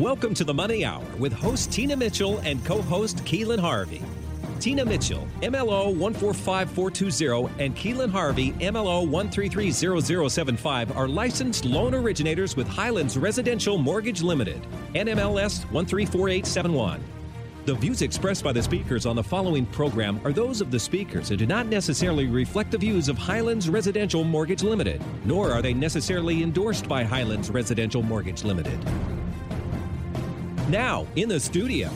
Welcome to The Money Hour with host Tina Mitchell and co-host Keelan Harvey. Tina Mitchell, MLO 145420, and Keelan Harvey, MLO 1330075, are licensed loan originators with Highlands Residential Mortgage Limited, NMLS 134871. The views expressed by the speakers on the following program are those of the speakers and do not necessarily reflect the views of Highlands Residential Mortgage Limited, nor are they necessarily endorsed by Highlands Residential Mortgage Limited. Now, in the studio,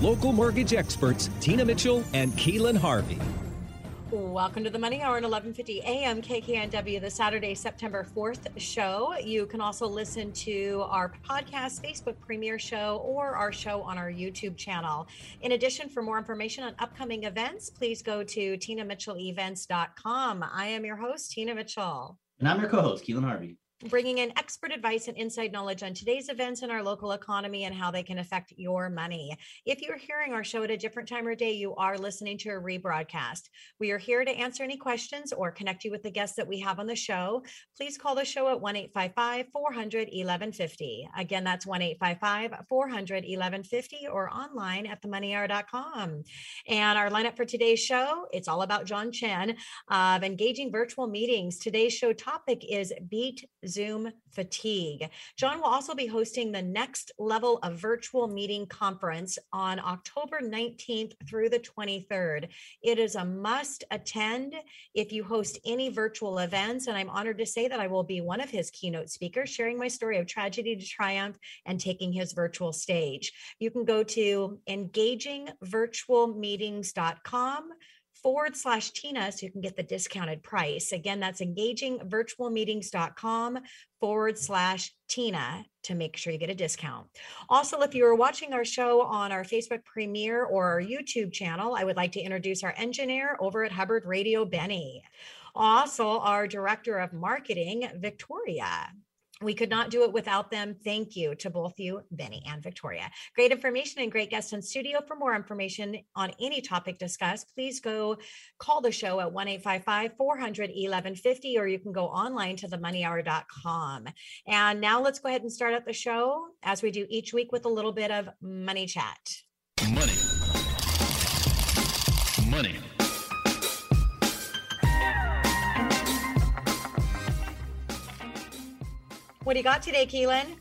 local mortgage experts Tina Mitchell and Keelan Harvey. Welcome to the Money Hour at 11:50 a.m. KKNW, the Saturday, September 4th show. You can also listen to our podcast, Facebook premiere show, or our show on our YouTube channel. In addition, for more information on upcoming events, please go to tinamitchellevents.com. I am your host, Tina Mitchell. And I'm your co-host, Keelan Harvey. Bringing in expert advice and inside knowledge on today's events in our local economy and how they can affect your money. If you're hearing our show at a different time or day, you are listening to a rebroadcast. We are here to answer any questions or connect you with the guests that we have on the show. Please call the show at 1-855-400-1150. Again, that's 1-855-400-1150 or online at themoneyhour.com. And our lineup for today's show, it's all about John Chen of Engaging Virtual Meetings. Today's show topic is Beat Zoom fatigue. John will also be hosting the Next Level of Virtual Meeting Conference on October 19th through the 23rd. It is a must attend if you host any virtual events, and I'm honored to say that I will be one of his keynote speakers, sharing my story of tragedy to triumph and taking his virtual stage. You can go to engagingvirtualmeetings.com / Tina, so you can get the discounted price. Again, that's engagingvirtualmeetings.com / Tina to make sure you get a discount. Also, if you are watching our show on our Facebook premiere or our YouTube channel, I would like to introduce our engineer over at Hubbard Radio, Benny. Also, our director of marketing, Victoria. We could not do it without them. Thank you to both you, Benny and Victoria. Great information and great guests in studio. For more information on any topic discussed, please go call the show at 1-855-400-1150, or you can go online to themoneyhour.com. And now let's go ahead and start out the show, as we do each week, with a little bit of money chat. Money. What do you got today, Keelan?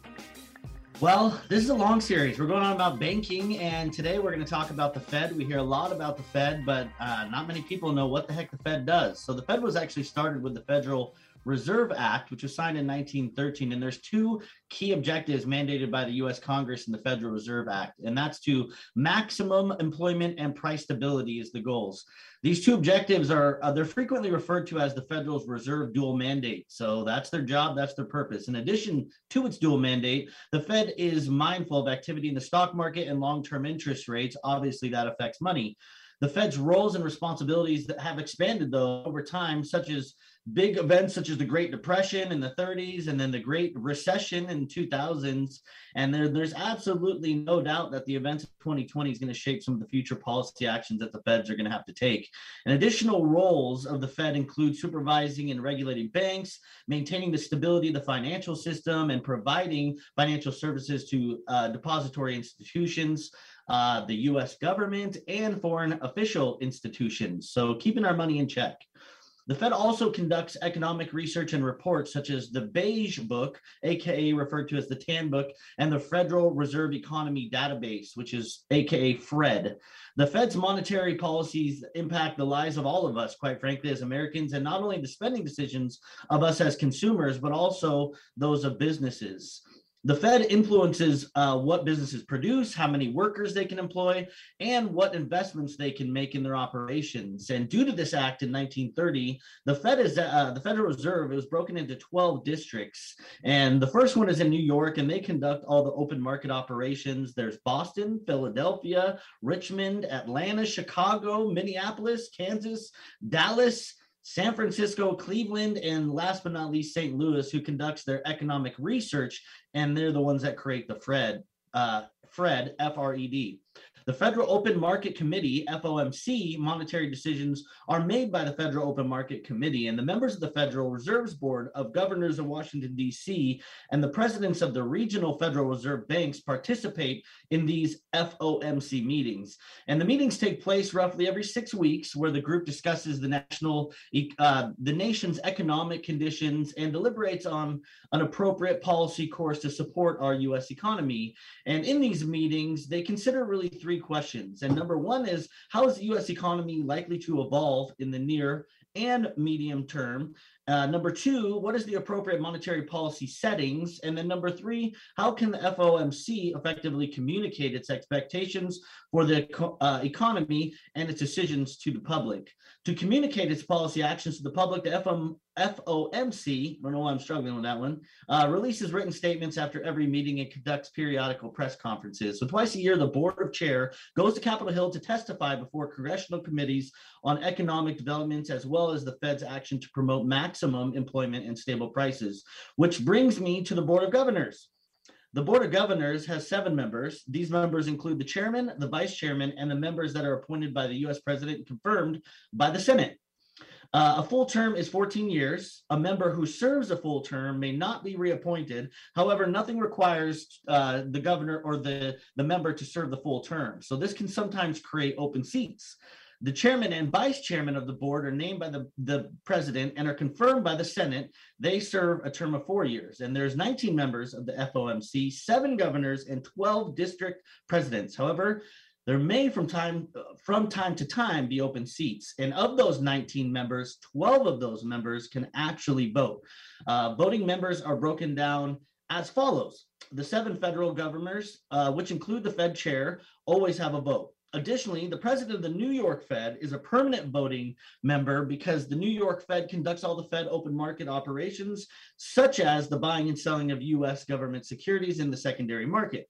Well, this is a long series. We're going on about banking, and today we're going to talk about the Fed. We hear a lot about the Fed, but not many people know what the heck the Fed does. So the Fed was actually started with the Federal Reserve Act, which was signed in 1913, and there's two key objectives mandated by the U.S. Congress in the Federal Reserve Act, and that's to maximum employment and price stability is the goals. These two objectives are, they're frequently referred to as the Federal Reserve dual mandate. So that's their job, that's their purpose. In addition to its dual mandate, the Fed is mindful of activity in the stock market and long-term interest rates. Obviously, that affects money. The Fed's roles and responsibilities that have expanded, though, over time, such as big events such as the Great Depression in the 30s and then the Great Recession in 2000s. And there's absolutely no doubt that the events of 2020 is going to shape some of the future policy actions that the Feds are going to have to take. And additional roles of the Fed include supervising and regulating banks, maintaining the stability of the financial system, and providing financial services to depository institutions, the U.S. government, and foreign official institutions. So keeping our money in check. The Fed also conducts economic research and reports such as the Beige Book, aka referred to as the Tan Book, and the Federal Reserve Economy Database, which is aka FRED. The Fed's monetary policies impact the lives of all of us, quite frankly, as Americans, and not only the spending decisions of us as consumers, but also those of businesses. The Fed influences what businesses produce, how many workers they can employ, and what investments they can make in their operations. And due to this act in 1930, the Fed is the Federal Reserve. It was broken into 12 districts, and the first one is in New York, and they conduct all the open market operations. There's Boston, Philadelphia, Richmond, Atlanta, Chicago, Minneapolis, Kansas, Dallas, San Francisco, Cleveland, and last but not least, St. Louis, who conducts their economic research, and they're the ones that create the FRED, F-R-E-D. The Federal Open Market Committee, FOMC, monetary decisions are made by the Federal Open Market Committee, and the members of the Federal Reserve's Board of Governors of Washington, D.C., and the presidents of the regional Federal Reserve banks participate in these FOMC meetings. And the meetings take place roughly every 6 weeks, where the group discusses the nation's economic conditions and deliberates on an appropriate policy course to support our U.S. economy. And in these meetings, they consider really three questions. And number one is, how is the U.S. economy likely to evolve in the near and medium term? Number two, what is the appropriate monetary policy settings? And then number three, how can the FOMC effectively communicate its expectations for the economy and its decisions to the public? To communicate its policy actions to the public, the FOMC, I don't know why I'm struggling with that one, releases written statements after every meeting and conducts periodical press conferences. So twice a year, the Board of Chair goes to Capitol Hill to testify before congressional committees on economic developments, as well as the Fed's action to promote maximum employment and stable prices, which brings me to the Board of Governors. The Board of Governors has 7 members. These members include the chairman, the vice chairman, and the members that are appointed by the U.S. president and confirmed by the Senate. A full term is 14 years. A member who serves a full term may not be reappointed. However, nothing requires the governor or the member to serve the full term. So this can sometimes create open seats. The chairman and vice chairman of the board are named by the president and are confirmed by the Senate. They serve a term of 4 years, and there's 19 members of the FOMC, 7 governors, and 12 district presidents. However, there may from time to time be open seats, and of those 19 members, 12 of those members can actually vote. Voting members are broken down as follows. The 7 federal governors, which include the Fed chair, always have a vote. Additionally, the president of the New York Fed is a permanent voting member because the New York Fed conducts all the Fed open market operations, such as the buying and selling of U.S. government securities in the secondary market.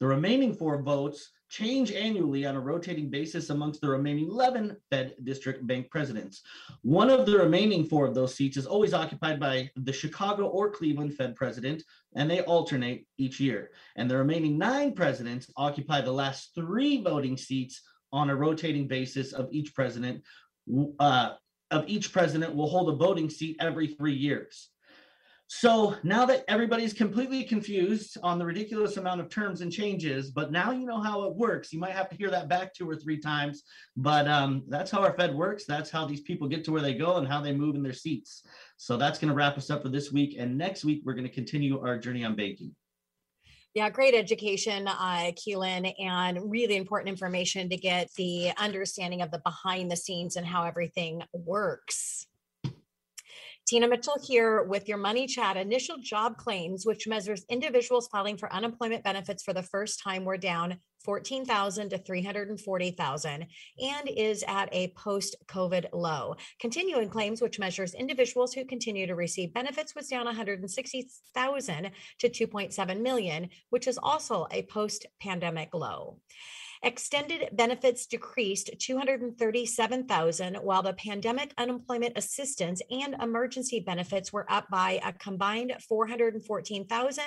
The remaining 4 votes change annually on a rotating basis amongst the remaining 11 Fed district bank presidents. One of the remaining 4 of those seats is always occupied by the Chicago or Cleveland Fed president, and they alternate each year. And the remaining 9 presidents occupy the last 3 voting seats on a rotating basis of each president. Will hold a voting seat every 3 years. So now that everybody's completely confused on the ridiculous amount of terms and changes, but now you know how it works. You might have to hear that back 2 or 3 times, but that's how our Fed works. That's how these people get to where they go and how they move in their seats. So that's going to wrap us up for this week. And next week, we're going to continue our journey on banking. Yeah, great education, Keelan, and really important information to get the understanding of the behind the scenes and how everything works. Tina Mitchell here with your Money Chat. Initial job claims, which measures individuals filing for unemployment benefits for the first time, were down 14,000 to 340,000 and is at a post-COVID low. Continuing claims, which measures individuals who continue to receive benefits, was down 160,000 to 2.7 million, which is also a post-pandemic low. Extended benefits decreased 237,000, while the pandemic unemployment assistance and emergency benefits were up by a combined 414,000,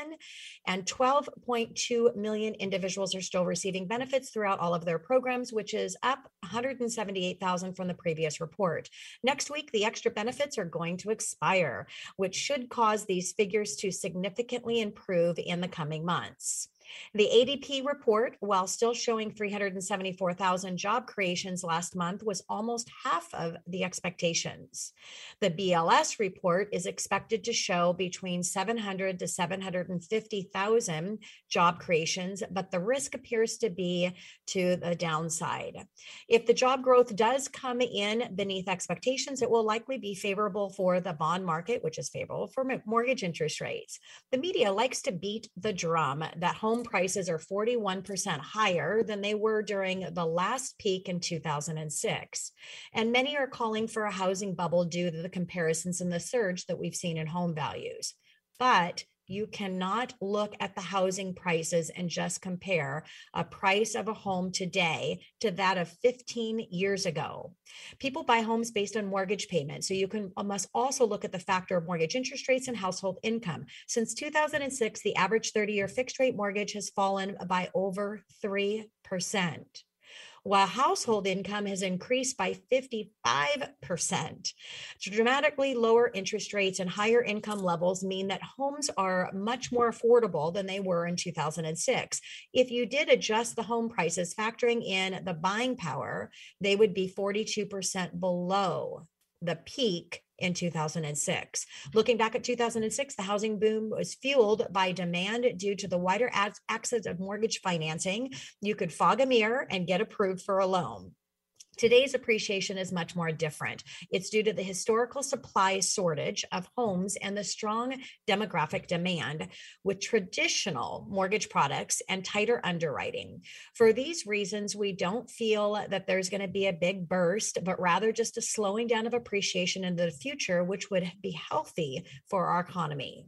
and 12.2 million individuals are still receiving benefits throughout all of their programs, which is up 178,000 from the previous report. Next week, the extra benefits are going to expire, which should cause these figures to significantly improve in the coming months. The ADP report, while still showing 374,000 job creations last month, was almost half of the expectations. The BLS report is expected to show between 700 to 750,000 job creations, but the risk appears to be to the downside. If the job growth does come in beneath expectations, it will likely be favorable for the bond market, which is favorable for mortgage interest rates. The media likes to beat the drum that home prices are 41% higher than they were during the last peak in 2006. And many are calling for a housing bubble due to the comparisons and the surge that we've seen in home values. But you cannot look at the housing prices and just compare a price of a home today to that of 15 years ago. People buy homes based on mortgage payments, so you must also look at the factor of mortgage interest rates and household income. Since 2006, the average 30-year fixed rate mortgage has fallen by over 3%. while household income has increased by 55%. Dramatically lower interest rates and higher income levels mean that homes are much more affordable than they were in 2006. If you did adjust the home prices, factoring in the buying power, they would be 42% below the peak in 2006. Looking back at 2006, the housing boom was fueled by demand due to the wider access of mortgage financing. You could fog a mirror and get approved for a loan. Today's appreciation is much more different. It's due to the historical supply shortage of homes and the strong demographic demand with traditional mortgage products and tighter underwriting. For these reasons, we don't feel that there's going to be a big burst, but rather just a slowing down of appreciation in the future, which would be healthy for our economy.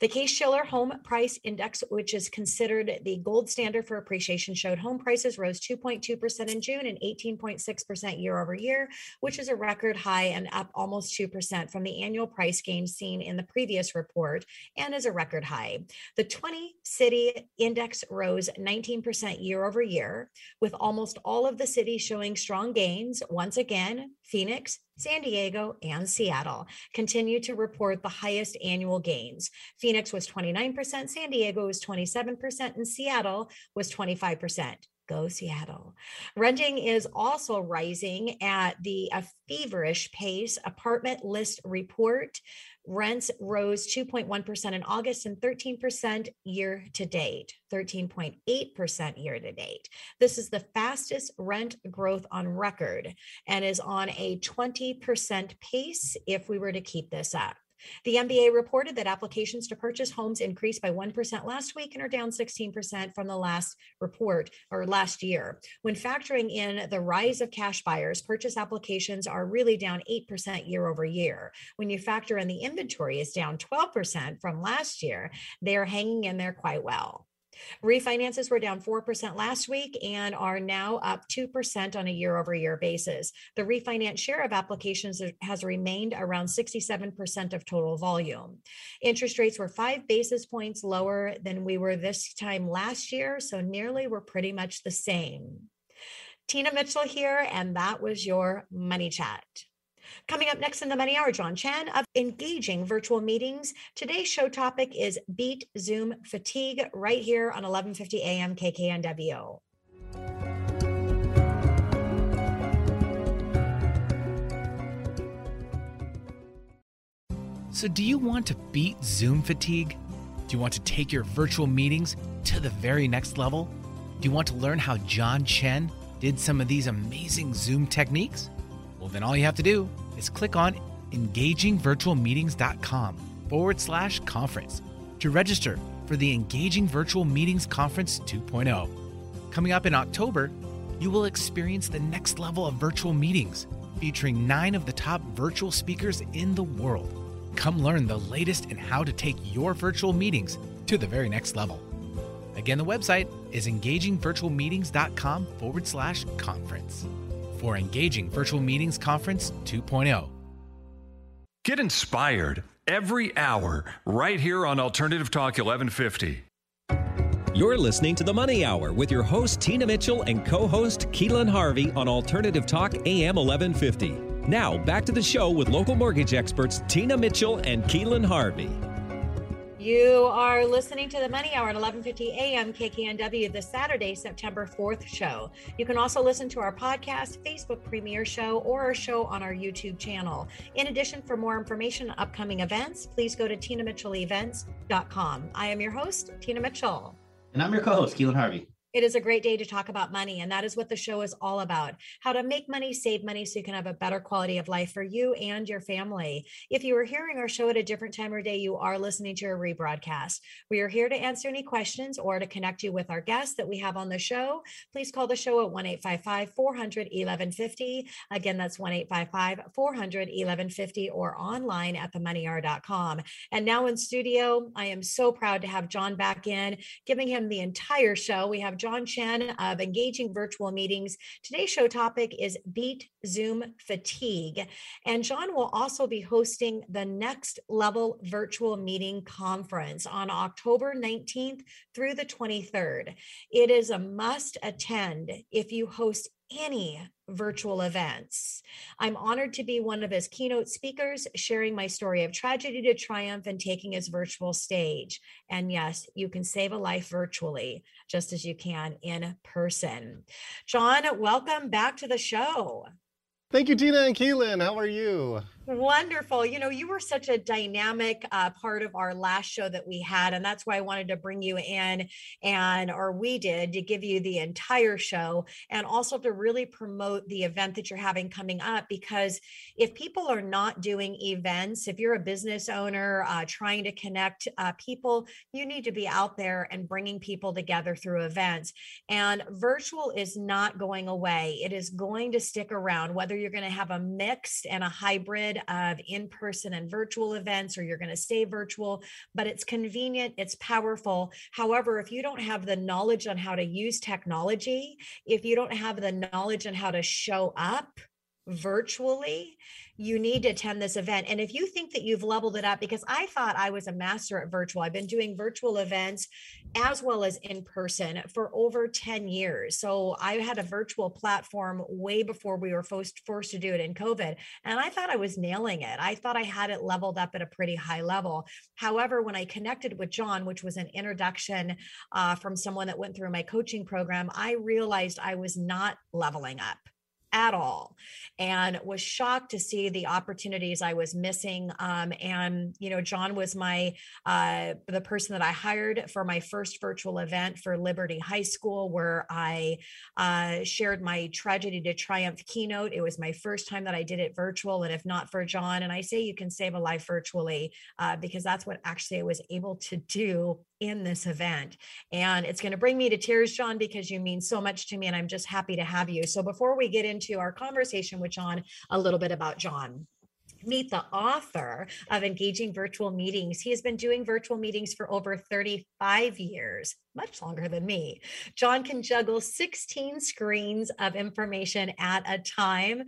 The Case-Shiller Home Price Index, which is considered the gold standard for appreciation, showed home prices rose 2.2% in June and 18.6% year over year, which is a record high and up almost 2% from the annual price gain seen in the previous report and is a record high. The 20-city index rose 19% year over year, with almost all of the cities showing strong gains. Once again, Phoenix, San Diego, and Seattle continue to report the highest annual gains. Phoenix was 29%, San Diego was 27%, and Seattle was 25%. Go Seattle. Renting is also rising at a feverish pace. Apartment List report, rents rose 2.1% in August and 13% year to date, 13.8% year to date. This is the fastest rent growth on record and is on a 20% pace if we were to keep this up. The MBA reported that applications to purchase homes increased by 1% last week and are down 16% from the last report or last year. When factoring in the rise of cash buyers, purchase applications are really down 8% year over year. When you factor in the inventory is down 12% from last year, they are hanging in there quite well. Refinances were down 4% last week and are now up 2% on a year-over-year basis. The refinance share of applications has remained around 67% of total volume. Interest rates were 5 basis points lower than we were this time last year, so nearly we're pretty much the same. Tina Mitchell here, and that was your Money Chat. Coming up next in the Money Hour, John Chen of Engaging Virtual Meetings. Today's show topic is Beat Zoom Fatigue, right here on 1150 AM KKNW. So do you want to beat Zoom fatigue? Do you want to take your virtual meetings to the very next level? Do you want to learn how John Chen did some of these amazing Zoom techniques? Well, then all you have to do is click on engagingvirtualmeetings.com/conference to register for the Engaging Virtual Meetings Conference 2.0. Coming up in October, you will experience the next level of virtual meetings, featuring 9 of the top virtual speakers in the world. Come learn the latest in how to take your virtual meetings to the very next level. Again, the website is engagingvirtualmeetings.com/conference. Or Engaging Virtual Meetings Conference 2.0. Get inspired every hour right here on Alternative Talk 1150. You're listening to The Money Hour with your host Tina Mitchell and co-host Keelan Harvey on Alternative Talk AM 1150. Now back to the show with local mortgage experts Tina Mitchell and Keelan Harvey. You are listening to The Money Hour at 1150 AM KKNW, the Saturday, September 4th show. You can also listen to our podcast, Facebook premiere show, or our show on our YouTube channel. In addition, for more information on upcoming events, please go to tinamitchellevents.com. I am your host, Tina Mitchell. And I'm your co-host, Keelan Harvey. It is a great day to talk about money, and that is what the show is all about. How to make money, save money, so you can have a better quality of life for you and your family. If you are hearing our show at a different time or day, you are listening to a rebroadcast. We are here to answer any questions or to connect you with our guests that we have on the show. Please call the show at 1-855-400-1150. Again, that's 1-855-400-1150 or online at themoneyhour.com. And now in studio, I am so proud to have John back in, giving him the entire show. We have John Chen of Engaging Virtual Meetings. Today's show topic is Beat Zoom Fatigue. And John will also be hosting the Next Level Virtual Meeting Conference on October 19th through the 23rd. It is a must attend if you host any virtual events. I'm honored to be one of his keynote speakers, sharing my story of tragedy to triumph and taking his virtual stage. And yes, you can save a life virtually, just as you can in person. John, welcome back to the show. Thank you, Tina and Keelan. How are you? Wonderful. You know, you were such a dynamic part of our last show that we had, and that's why I wanted to bring you in, and or we did, to give you the entire show and also to really promote the event that you're having coming up. Because if people are not doing events, if you're a business owner trying to connect people, you need to be out there and bringing people together through events. And virtual is not going away. It is going to stick around, whether you're going to have a mixed and a hybrid of in-person and virtual events, or you're going to stay virtual, but it's convenient, it's powerful. However, if you don't have the knowledge on how to use technology, if you don't have the knowledge on how to show up virtually, you need to attend this event. And if you think that you've leveled it up, because I thought I was a master at virtual, I've been doing virtual events as well as in person for over 10 years. So I had a virtual platform way before we were forced to do it in COVID. And I thought I was nailing it. I thought I had it leveled up at a pretty high level. However, when I connected with John, which was an introduction from someone that went through my coaching program, I realized I was not leveling up at all, and was shocked to see the opportunities I was missing. And, you know, John was my, the person that I hired for my first virtual event for Liberty High School, where I shared my Tragedy to Triumph keynote. It was my first time that I did it virtual. And if not for John, and I say you can save a life virtually, because that's what actually I was able to do in this event. And it's going to bring me to tears, John, because you mean so much to me, and I'm just happy to have you. So before we get into our conversation with John, a little bit about John. Meet the author of Engaging Virtual Meetings. He has been doing virtual meetings for over 35 years, much longer than me. John can juggle 16 screens of information at a time.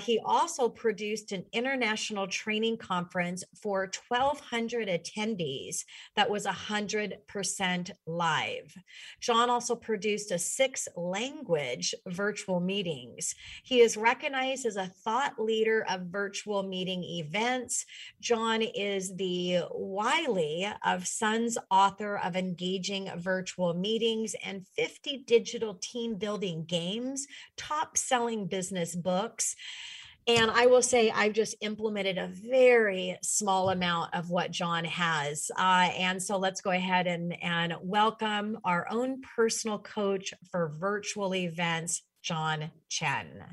He also produced an international training conference for 1,200 attendees that was 100% live. John also produced a 6-language virtual meetings. He is recognized as a thought leader of virtual meeting events. John is the Wiley of Sons author of Engaging Virtual Meetings and 50 digital team building games, top selling business books. And I will say I've just implemented a very small amount of what John has. And so let's go ahead and welcome our own personal coach for virtual events, John Chen.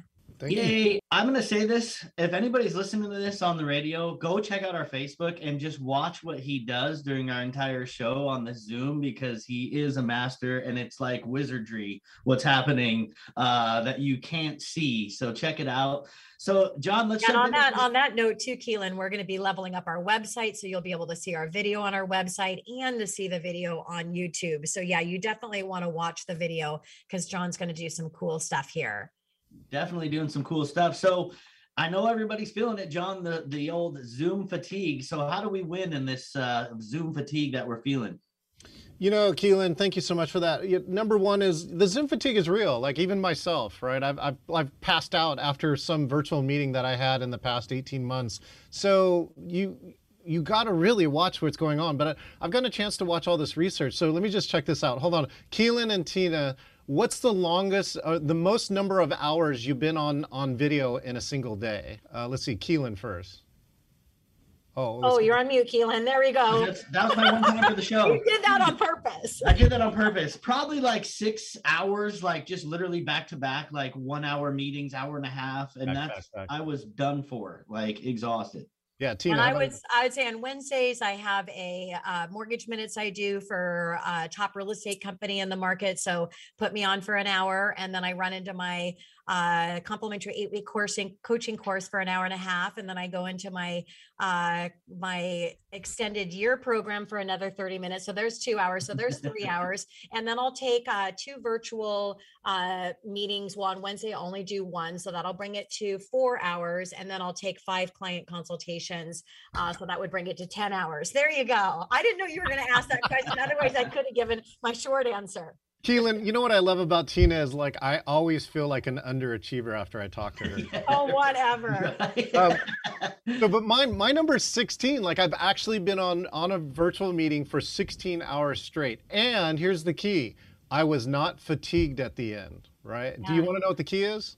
Yay. I'm going to say this. If anybody's listening to this on the radio, go check out our Facebook and just watch what he does during our entire show on the Zoom, because he is a master, and it's like wizardry what's happening that you can't see. So check it out. So John, let's on that note too, Keelan, we're going to be leveling up our website. So you'll be able to see our video on our website and to see the video on YouTube. So yeah, you definitely want to watch the video because John's going to do some cool stuff here. Definitely doing some cool stuff. So I know everybody's feeling it, John, the old Zoom fatigue. So how do we win in this Zoom fatigue that we're feeling? You know, Keelan, thank you so much for that. Number one is the Zoom fatigue is real. Like even myself, right? I've passed out after some virtual meeting that I had in the past 18 months. So you got to really watch what's going on. But I've gotten a chance to watch all this research. So let me just check this out. Hold on. Keelan and Tina, what's the longest, the most number of hours you've been on video in a single day? Let's see, Keelan first. Oh, you're on mute, Keelan. There we go. That was my one time for the show. You did that on purpose. I did that on purpose. Probably like 6 hours, like just literally back to back, like 1 hour meetings, hour and a half. And back. I was done for, like exhausted. Yeah, Tina. And I would say on Wednesdays, I have a mortgage minutes I do for a top real estate company in the market. So put me on for an hour, and then I run into my complimentary 8-week coaching course for an hour and a half. And then I go into my my extended year program for another 30 minutes. So there's 2 hours. So there's 3 hours. And then I'll take 2 virtual meetings. Well, on Wednesday, I only do one. So that'll bring it to 4 hours. And then I'll take 5 client consultations. So that would bring it to 10 hours. There you go. I didn't know you were going to ask that question. Otherwise, I could have given my short answer. Keelan, you know what I love about Tina is like, I always feel like an underachiever after I talk to her. Oh, whatever. Right. But my number is 16. Like, I've actually been on a virtual meeting for 16 hours straight. And here's the key. I was not fatigued at the end, right? Yeah. Do you want to know what the key is?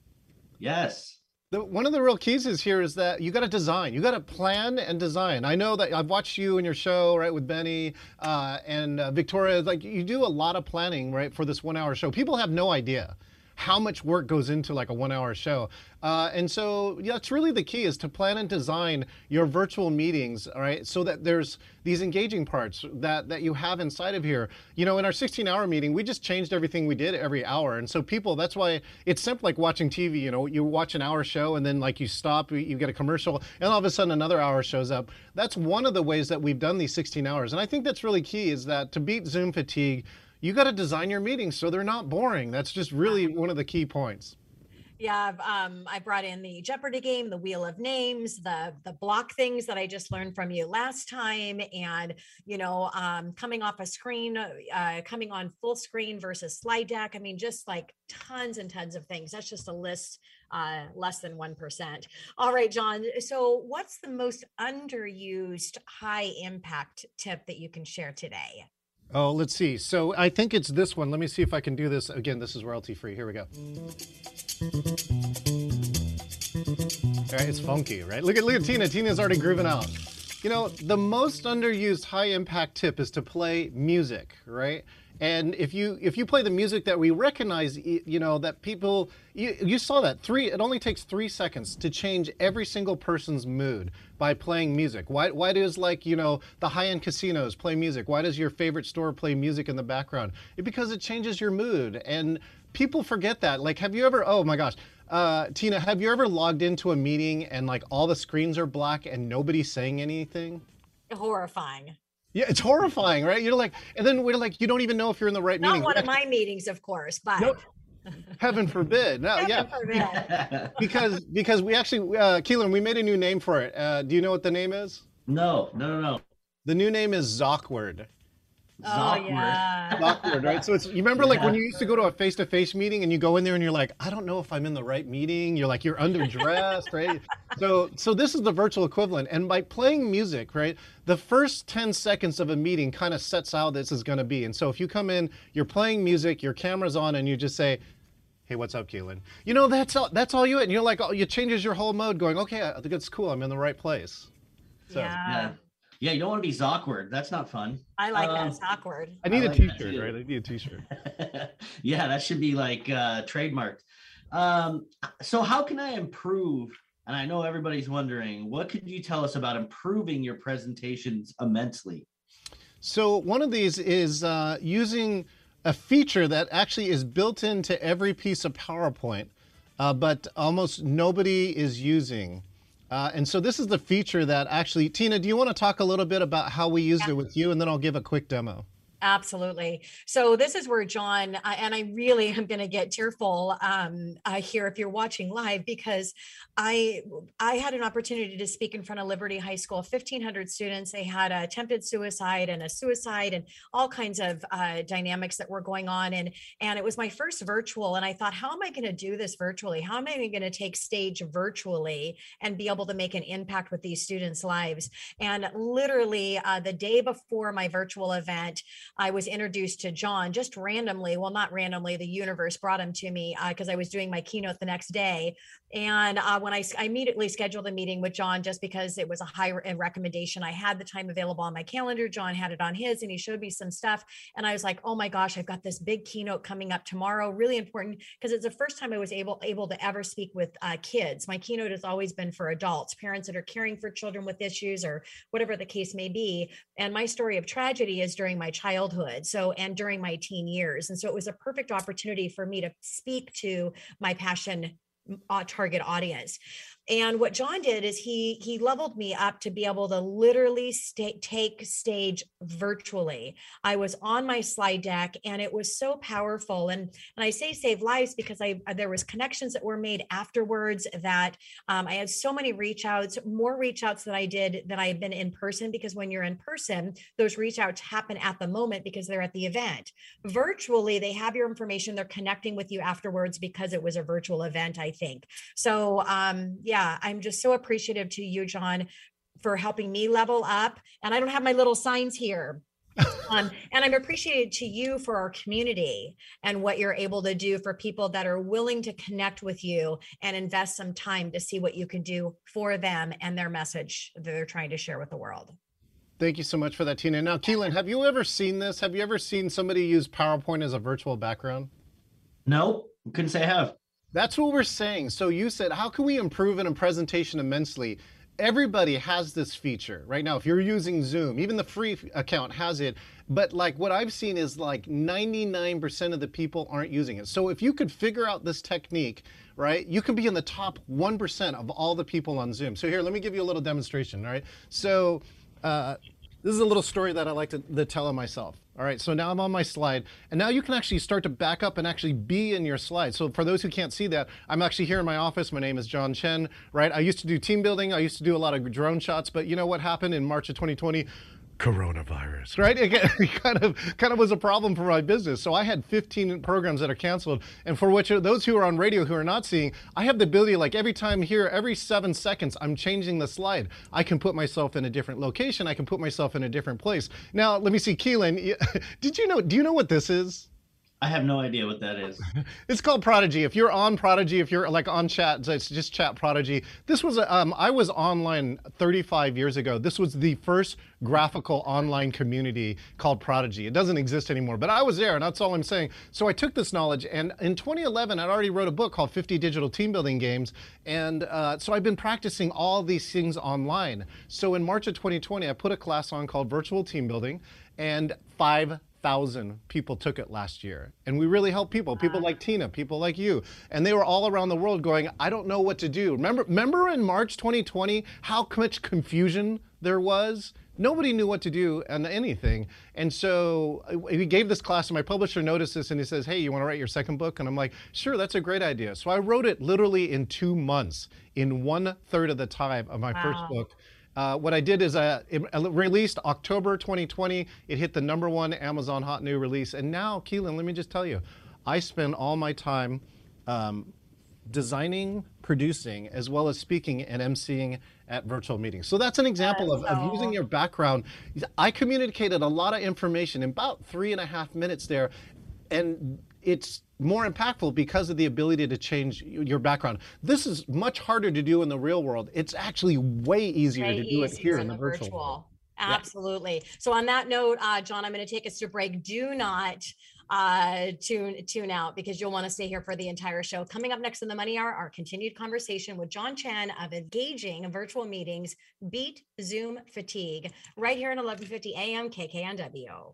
Yes. One of the real keys is here is that you got to design, you got to plan and design. I know that I've watched you and your show, right, with Benny and Victoria. Like, you do a lot of planning, right, for this 1 hour show. People have no idea how much work goes into like a 1 hour show. And so, yeah, it's really the key is to plan and design your virtual meetings, all right, so that there's these engaging parts that you have inside of here. You know, in our 16-hour meeting, we just changed everything we did every hour. And so people, that's why it's simple, like watching TV, you know, you watch an hour show and then like you stop, you get a commercial, and all of a sudden another hour shows up. That's one of the ways that we've done these 16 hours. And I think that's really key is that to beat Zoom fatigue, you got to design your meetings so they're not boring. That's just really one of the key points. Yeah, I brought in the Jeopardy game, the Wheel of Names, the block things that I just learned from you last time, and you know, coming off a screen, coming on full screen versus slide deck. I mean, just like tons and tons of things. That's just a list, less than 1%. All right, John. So, what's the most underused high impact tip that you can share today? Oh, let's see. So I think it's this one. Let me see if I can do this. Again, this is royalty free. Here we go. All right, it's funky, right? Look at Tina. Tina's already grooving out. You know, the most underused high impact tip is to play music, right? And if you play the music that we recognize, you know, that people, you saw that it only takes 3 seconds to change every single person's mood by playing music. Why does, like, you know, the high-end casinos play music? Why does your favorite store play music in the background? Because it changes your mood, and people forget that. Like, have you ever, oh my gosh, Tina, have you ever logged into a meeting and like all the screens are black and nobody's saying anything? Horrifying. Yeah, it's horrifying, right? You're like, and then we're like, you don't even know if you're in the right meeting. Not one of my meetings, of course, but. Nope. Heaven forbid. No, Heaven forbid. because we actually, Keelan, we made a new name for it. Do you know what the name is? No. The new name is Zawkward. Awkward. Oh, yeah. Awkward, right? So it's, you remember like when you used to go to a face-to-face meeting and you go in there and you're like, I don't know if I'm in the right meeting. You're like, you're underdressed, right? So this is the virtual equivalent. And by playing music, right, the first 10 seconds of a meeting kind of sets out this is going to be. And so if you come in, you're playing music, your camera's on, and you just say, hey, what's up, Keelan? You know, that's all you, and you're like, oh, it changes your whole mode going, okay, I think it's cool. I'm in the right place. So, yeah. Yeah, you don't want to be awkward. That's not fun. I like that. Awkward. I need a t-shirt, right? I need a t-shirt. Yeah, that should be like trademarked. So how can I improve? And I know everybody's wondering, what could you tell us about improving your presentations immensely? So one of these is using a feature that actually is built into every piece of PowerPoint, but almost nobody is using. And so this is the feature that actually, Tina, do you want to talk a little bit about how we used it with you? And then I'll give a quick demo. Absolutely. So this is where John, and I really am going to get tearful here if you're watching live, because I had an opportunity to speak in front of Liberty High School, 1,500 students. They had attempted suicide and a suicide and all kinds of dynamics that were going on. And it was my first virtual. And I thought, how am I going to do this virtually? How am I going to take stage virtually and be able to make an impact with these students' lives? And literally the day before my virtual event, I was introduced to John just randomly. Well, not randomly, the universe brought him to me because I was doing my keynote the next day. And when I immediately scheduled a meeting with John just because it was a high recommendation. I had the time available on my calendar. John had it on his, and he showed me some stuff. And I was like, oh my gosh, I've got this big keynote coming up tomorrow. Really important, because it's the first time I was able to ever speak with kids. My keynote has always been for adults, parents that are caring for children with issues or whatever the case may be. And my story of tragedy is during my childhood, and during my teen years. And so it was a perfect opportunity for me to speak to my passion target audience. And what John did is he leveled me up to be able to literally take stage virtually. I was on my slide deck, and it was so powerful. And I say save lives because there was connections that were made afterwards that I had so many reach outs, more reach outs than I did that I had been in person, because when you're in person, those reach outs happen at the moment because they're at the event. Virtually, they have your information. They're connecting with you afterwards because it was a virtual event, I think. So yeah, I'm just so appreciative to you, John, for helping me level up. And I don't have my little signs here. And I'm appreciated to you for our community and what you're able to do for people that are willing to connect with you and invest some time to see what you can do for them and their message that they're trying to share with the world. Thank you so much for that, Tina. Now, Keelan, have you ever seen this? Have you ever seen somebody use PowerPoint as a virtual background? No, couldn't say I have. That's what we're saying. So you said, how can we improve in a presentation immensely? Everybody has this feature right now. If you're using Zoom, even the free account has it. But like what I've seen is like 99% of the people aren't using it. So if you could figure out this technique, right, you can be in the top 1% of all the people on Zoom. So here, let me give you a little demonstration. All right. So this is a little story that I like to tell of myself. All right, so now I'm on my slide, and now you can actually start to back up and actually be in your slide. So for those who can't see that, I'm actually here in my office. My name is John Chen, right? I used to do team building. I used to do a lot of drone shots, but you know what happened in March of 2020? Coronavirus, right? It kind of was a problem for my business. So I had 15 programs that are canceled. And for which those who are on radio who are not seeing, I have the ability, like every time here, every 7 seconds, I'm changing the slide. I can put myself in a different location. I can put myself in a different place. Now, let me see, Keelan, do you know what this is? I have no idea what that is. It's called Prodigy. If you're on Prodigy, if you're like on chat, it's just chat Prodigy. This was, I was online 35 years ago. This was the first graphical online community called Prodigy. It doesn't exist anymore, but I was there, and that's all I'm saying. So I took this knowledge, and in 2011, I already wrote a book called 50 Digital Team Building Games. And so I've been practicing all these things online. So in March of 2020, I put a class on called Virtual Team Building, and 5,000 people took it last year. And we really helped people like Tina, people like you. And they were all around the world going, I don't know what to do. Remember in March 2020, how much confusion there was? Nobody knew what to do on anything. And so we gave this class, and my publisher noticed this, and he says, hey, you want to write your second book? And I'm like, sure, that's a great idea. So I wrote it literally in 2 months, in 1/3 of the time of my first book. What I did is it released October 2020. It hit the #1 Amazon Hot New release. And now, Keelan, let me just tell you, I spend all my time designing, producing, as well as speaking and emceeing at virtual meetings. So that's an example of using your background. I communicated a lot of information in about 3.5 minutes there. And it's more impactful because of the ability to change your background. This is much harder to do in the real world. It's actually way easier to do it here in the virtual world. Absolutely. Yeah. So on that note, John, I'm going to take us to break. Do not tune out, because you'll want to stay here for the entire show. Coming up next in the Money Hour, our continued conversation with John Chen of Engaging Virtual Meetings, Beat Zoom Fatigue, right here at 11:50 a.m. KKNW.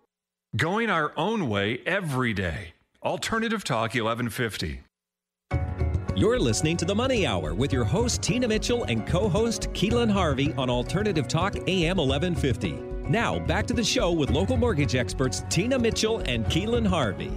Going our own way every day. Alternative Talk 1150. You're listening to The Money Hour with your host, Tina Mitchell, and co-host Keelan Harvey on Alternative Talk AM 1150. Now, back to the show with local mortgage experts Tina Mitchell and Keelan Harvey.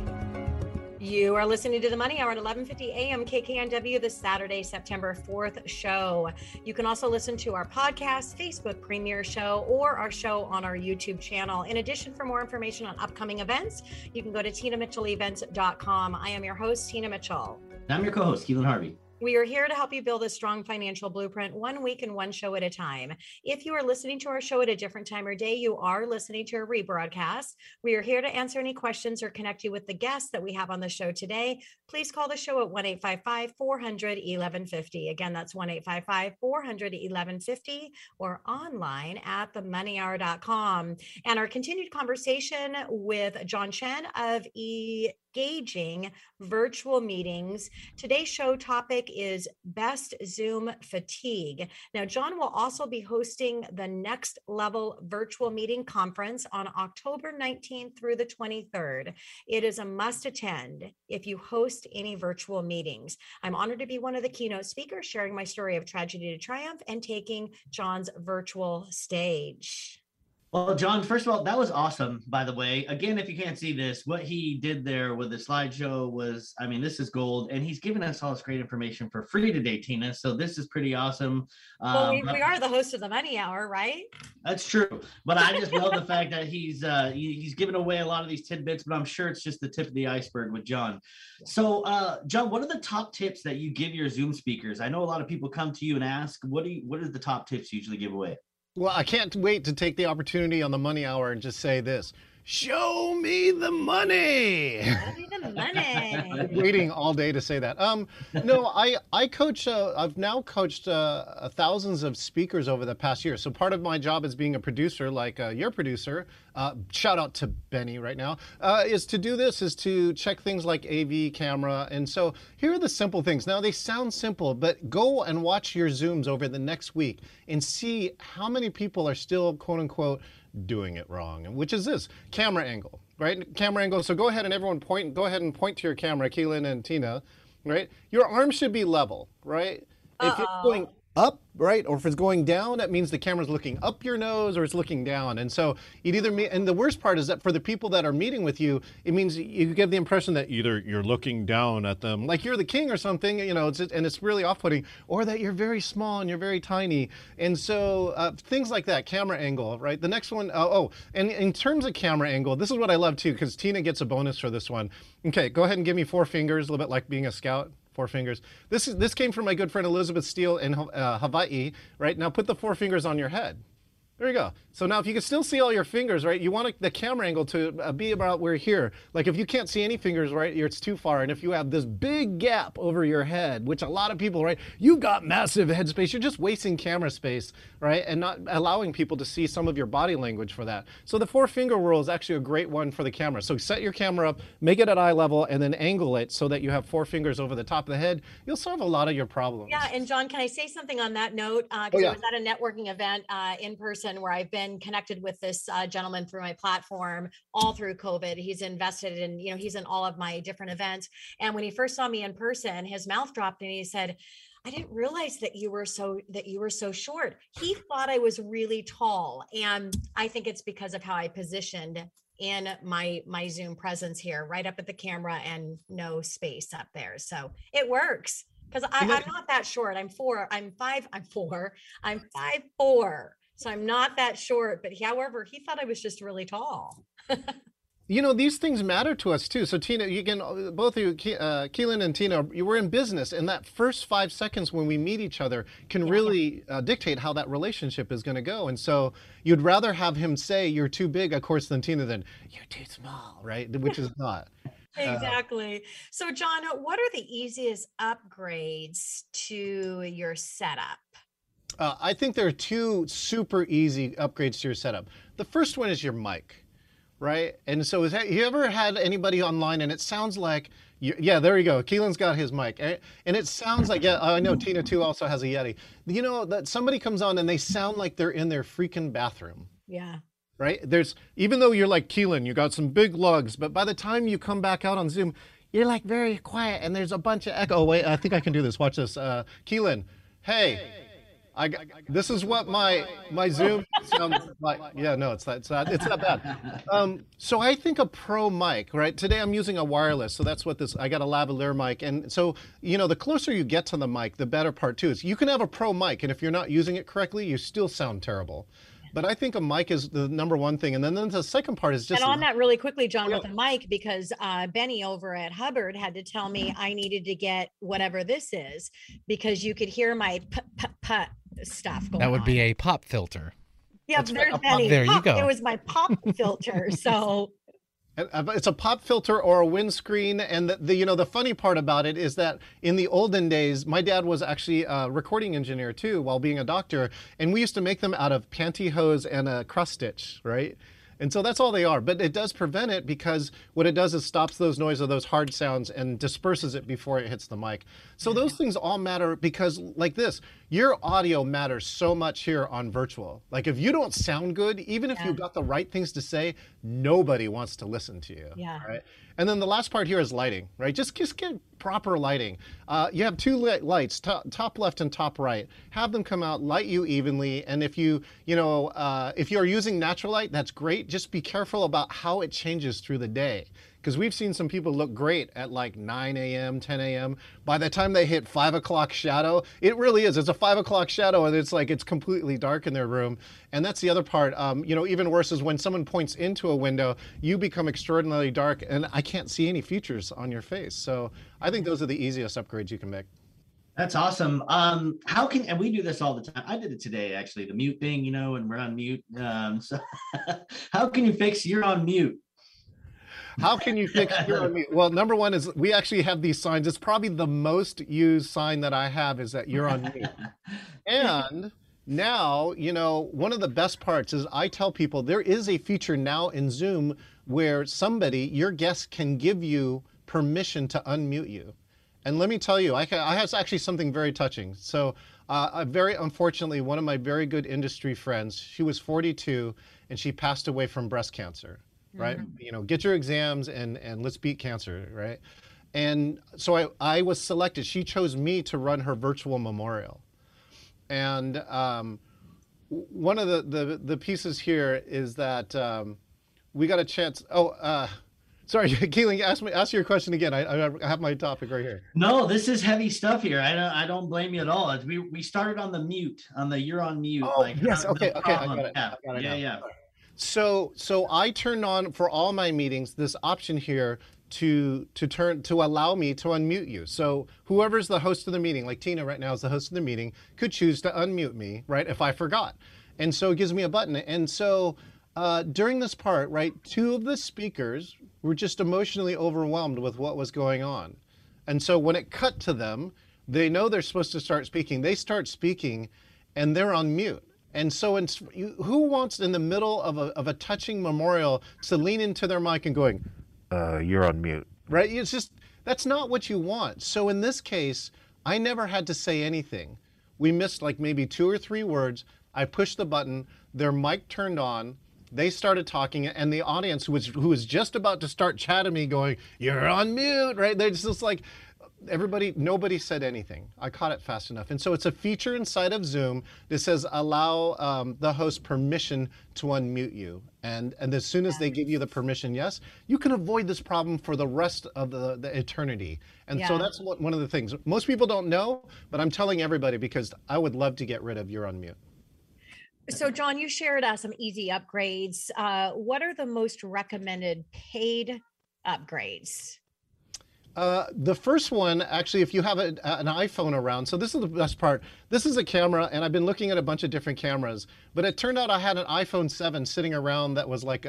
You are listening to The Money Hour at 11:50 a.m. KKNW, the Saturday, September 4th show. You can also listen to our podcast, Facebook premiere show, or our show on our YouTube channel. In addition, for more information on upcoming events, you can go to tinamitchellevents.com. I am your host, Tina Mitchell. And I'm your co-host, Keelan Harvey. We are here to help you build a strong financial blueprint 1 week and one show at a time. If you are listening to our show at a different time or day, you are listening to a rebroadcast. We are here to answer any questions or connect you with the guests that we have on the show today. Please call the show at 1-855-400-1150. Again, that's 1-855-400-1150 or online at themoneyhour.com. And our continued conversation with John Chen of Engaging Virtual Meetings. Today's show topic is Best Zoom Fatigue. Now, John will also be hosting the Next Level Virtual Meeting Conference on October 19th through the 23rd. It is a must attend if you host any virtual meetings. I'm honored to be one of the keynote speakers, sharing my story of tragedy to triumph and taking John's virtual stage. Well, John, first of all, that was awesome, by the way. Again, if you can't see this, what he did there with the slideshow was, I mean, this is gold. And he's given us all this great information for free today, Tina. So this is pretty awesome. Well, we are the host of the Money Hour, right? That's true. But I just love the fact that he's given away a lot of these tidbits, but I'm sure it's just the tip of the iceberg with John. So, John, what are the top tips that you give your Zoom speakers? I know a lot of people come to you and ask, what are the top tips you usually give away? Well, I can't wait to take the opportunity on the Money Hour and just say this. Show me the money. Show me the money. I'm waiting all day to say that. No, I coach, I've now coached thousands of speakers over the past year. So part of my job as being a producer, like your producer, shout out to Benny right now, is to do this, is to check things like AV, camera. And so here are the simple things. Now they sound simple, but go and watch your Zooms over the next week and see how many people are still, quote unquote, doing it wrong, which is this camera angle, right? Camera angle. So go ahead and everyone point, go ahead and point to your camera, Keelan and Tina, right? Your arm should be level, right? Uh-oh. If it's going up, right? Or if it's going down, that means the camera's looking up your nose or it's looking down. And so it either, and the worst part is that for the people that are meeting with you, it means you give the impression that either you're looking down at them, like you're the king or something, you know, and it's really off-putting, or that you're very small and you're very tiny. And so things like that, camera angle, right? The next one, and in terms of camera angle, this is what I love too, because Tina gets a bonus for this one. Okay, go ahead and give me four fingers, a little bit like being a scout. Four fingers. This came from my good friend Elizabeth Steele in Hawaii, right? Now put the four fingers on your head. There you go. So now if you can still see all your fingers, right, you want the camera angle to be about where here. Like if you can't see any fingers, right, it's too far. And if you have this big gap over your head, which a lot of people, right, you've got massive head space. You're just wasting camera space, right, and not allowing people to see some of your body language for that. So the four-finger rule is actually a great one for the camera. So set your camera up, make it at eye level, and then angle it so that you have four fingers over the top of the head. You'll solve a lot of your problems. Yeah, and John, can I say something on that note? Because I was at a networking event in person, where I've been connected with this gentleman through my platform all through COVID. He's invested in, you know, he's in all of my different events. And when he first saw me in person, his mouth dropped and he said, I didn't realize that you were so short. He thought I was really tall. And I think it's because of how I positioned in my Zoom presence here, right up at the camera and no space up there. So it works because I'm not that short. I'm 5'4". So I'm not that short, but however, he thought I was just really tall. You know, these things matter to us too. So Tina, you can, both of you, Keelan and Tina, you were in business, and that first 5 seconds when we meet each other can really dictate how that relationship is going to go. And so you'd rather have him say you're too big, of course, than Tina, than you're too small, right? Which is not. Exactly. So John, what are the easiest upgrades to your setup? I think there are two super easy upgrades to your setup. The first one is your mic, right? And so have you ever had anybody online and it sounds like, there you go. Keelan's got his mic. And it sounds like, I know Tina too also has a Yeti. You know, that somebody comes on and they sound like they're in their freaking bathroom. Yeah. Right? Even though you're like Keelan, you got some big lugs, but by the time you come back out on Zoom, you're like very quiet and there's a bunch of echo. Oh, wait, I think I can do this. Watch this. Keelan, hey. This is what my Zoom sounds like. Yeah, no, it's not bad. So I think a pro mic, right? Today I'm using a wireless, so that's what I got a lavalier mic. And so, you know, the closer you get to the mic, the better part too is you can have a pro mic, and if you're not using it correctly, you still sound terrible. But I think a mic is the number one thing. And then the second part is just— And on that really quickly, John, with a mic, because Benny over at Hubbard had to tell me I needed to get whatever this is because you could hear my p-p-p stuff going on. That would be a pop filter. Yeah, there's Benny. There you go. It was my pop filter, so— It's a pop filter or a windscreen, and the funny part about it is that in the olden days, my dad was actually a recording engineer too, while being a doctor, and we used to make them out of pantyhose and a cross stitch, right? And so that's all they are, but it does prevent it because what it does is stops those noises or those hard sounds and disperses it before it hits the mic. So those things all matter because, like this, your audio matters so much here on virtual. Like if you don't sound good, even if you've got the right things to say, nobody wants to listen to you. Yeah. Right? And then the last part here is lighting, right? Just get proper lighting. You have two lights, top left and top right. Have them come out, light you evenly. And if if you're using natural light, that's great. Just be careful about how it changes through the day. Because we've seen some people look great at like 9 a.m., 10 a.m. By the time they hit 5 o'clock shadow, it really is. It's a 5 o'clock shadow, and it's completely dark in their room. And that's the other part. Even worse is when someone points into a window, you become extraordinarily dark, and I can't see any features on your face. So I think those are the easiest upgrades you can make. That's awesome. And we do this all the time. I did it today, actually, the mute thing, and we're on mute. So how can you fix you're on mute? How can you fix your mute? Well, number one is we actually have these signs. It's probably the most used sign that I have is that you're on mute. And now, one of the best parts is I tell people there is a feature now in Zoom where your guest can give you permission to unmute you. And let me tell you, I have actually something very touching. So unfortunately, one of my very good industry friends, she was 42 and she passed away from breast cancer. Right? Get your exams and let's beat cancer, right? And so I was selected. She chose me to run her virtual memorial. And one of the pieces here is that we got a chance. Sorry, Keeling, ask your question again. I have my topic right here. No, this is heavy stuff here. I don't blame you at all. We started on the mute, on the you're on mute. Oh, like, yes, okay, I got it. Yeah, I got it now. Yeah. So I turned on for all my meetings this option here to allow me to unmute you. So whoever's the host of the meeting, like Tina right now is the host of the meeting, could choose to unmute me, right? If I forgot, and so it gives me a button. And so during this part, right, two of the speakers were just emotionally overwhelmed with what was going on, and so when it cut to them, they know they're supposed to start speaking. They start speaking, and they're on mute. And so who wants in the middle of a touching memorial to lean into their mic and going, you're on mute, right? It's just, that's not what you want. So in this case, I never had to say anything. We missed like maybe two or three words. I pushed the button, their mic turned on, they started talking, and the audience who was just about to start chatting me going, you're on mute, right? They're just like, nobody said anything. I caught it fast enough. And so it's a feature inside of Zoom that says allow the host permission to unmute you. And as soon as they give you the permission, yes, you can avoid this problem for the rest of the eternity. And so that's one of the things. Most people don't know, but I'm telling everybody because I would love to get rid of you're on mute. So John, you shared some easy upgrades. What are the most recommended paid upgrades? The first one, actually, if you have an iPhone around, so this is the best part. This is a camera, and I've been looking at a bunch of different cameras, but it turned out I had an iPhone 7 sitting around that was like,